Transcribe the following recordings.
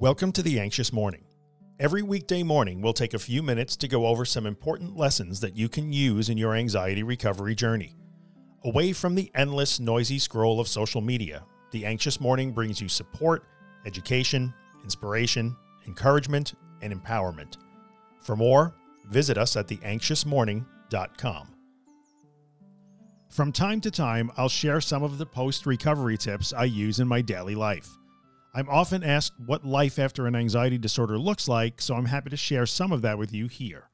Welcome to The Anxious Morning. Every weekday morning, we'll take a few minutes to go over some important lessons that you can use in your anxiety recovery journey. Away from the endless, noisy scroll of social media, The Anxious Morning brings you support, education, inspiration, encouragement, and empowerment. For more, visit us at theanxiousmorning.com. From time to time, I'll share some of the post-recovery tips I use in my daily life. I'm often asked what life after an anxiety disorder looks like, so I'm happy to share some of that with you here.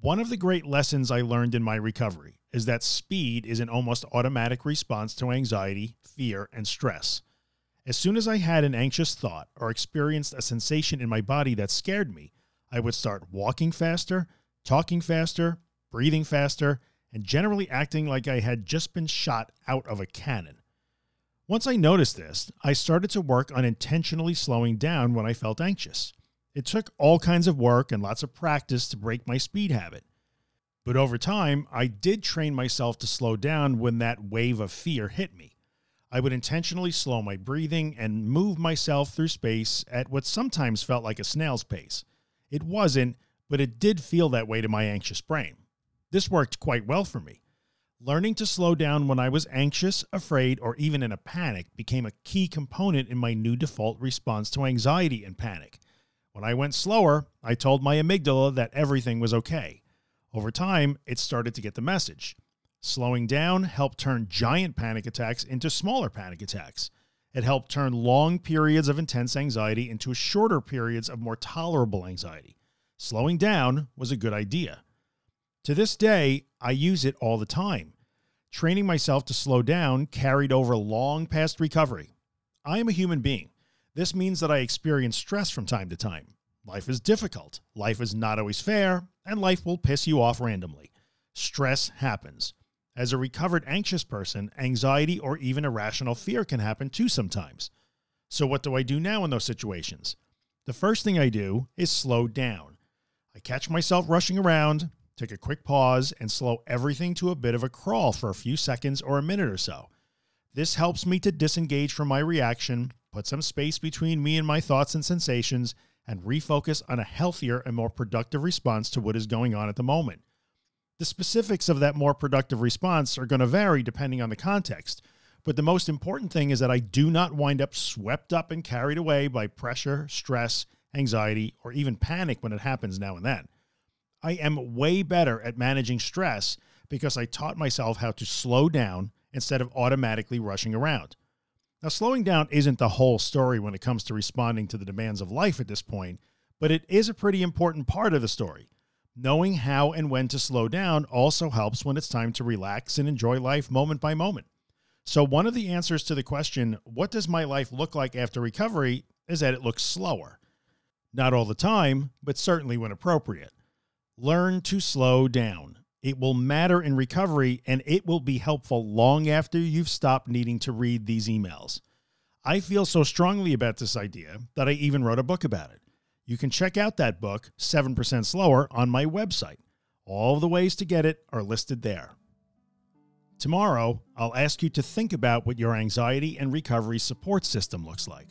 One of the great lessons I learned in my recovery is that speed is an almost automatic response to anxiety, fear, and stress. As soon as I had an anxious thought or experienced a sensation in my body that scared me, I would start walking faster, talking faster, breathing faster, and generally acting like I had just been shot out of a cannon. Once I noticed this, I started to work on intentionally slowing down when I felt anxious. It took all kinds of work and lots of practice to break my speed habit. But over time, I did train myself to slow down when that wave of fear hit me. I would intentionally slow my breathing and move myself through space at what sometimes felt like a snail's pace. It wasn't, but it did feel that way to my anxious brain. This worked quite well for me. Learning to slow down when I was anxious, afraid, or even in a panic became a key component in my new default response to anxiety and panic. When I went slower, I told my amygdala that everything was okay. Over time, it started to get the message. Slowing down helped turn giant panic attacks into smaller panic attacks. It helped turn long periods of intense anxiety into shorter periods of more tolerable anxiety. Slowing down was a good idea. To this day, I use it all the time. Training myself to slow down carried over long past recovery. I am a human being. This means that I experience stress from time to time. Life is difficult, life is not always fair, and life will piss you off randomly. Stress happens. As a recovered anxious person, anxiety or even irrational fear can happen too sometimes. So what do I do now in those situations? The first thing I do is slow down. I catch myself rushing around, take a quick pause, and slow everything to a bit of a crawl for a few seconds or a minute or so. This helps me to disengage from my reaction, put some space between me and my thoughts and sensations, and refocus on a healthier and more productive response to what is going on at the moment. The specifics of that more productive response are going to vary depending on the context, but the most important thing is that I do not wind up swept up and carried away by pressure, stress, anxiety, or even panic when it happens now and then. I am way better at managing stress because I taught myself how to slow down instead of automatically rushing around. Now, slowing down isn't the whole story when it comes to responding to the demands of life at this point, but it is a pretty important part of the story. Knowing how and when to slow down also helps when it's time to relax and enjoy life moment by moment. So one of the answers to the question, what does my life look like after recovery, is that it looks slower. Not all the time, but certainly when appropriate. Learn to slow down. It will matter in recovery, and it will be helpful long after you've stopped needing to read these emails. I feel so strongly about this idea that I even wrote a book about it. You can check out that book, 7% Slower, on my website. All the ways to get it are listed there. Tomorrow, I'll ask you to think about what your anxiety and recovery support system looks like.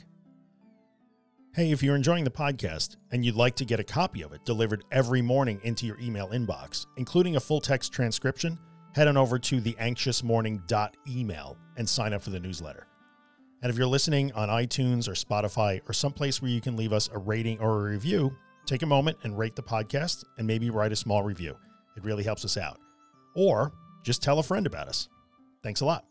Hey, if you're enjoying the podcast and you'd like to get a copy of it delivered every morning into your email inbox, including a full-text transcription, head on over to theanxiousmorning.email and sign up for the newsletter. And if you're listening on iTunes or Spotify or someplace where you can leave us a rating or a review, take a moment and rate the podcast and maybe write a small review. It really helps us out. Or just tell a friend about us. Thanks a lot.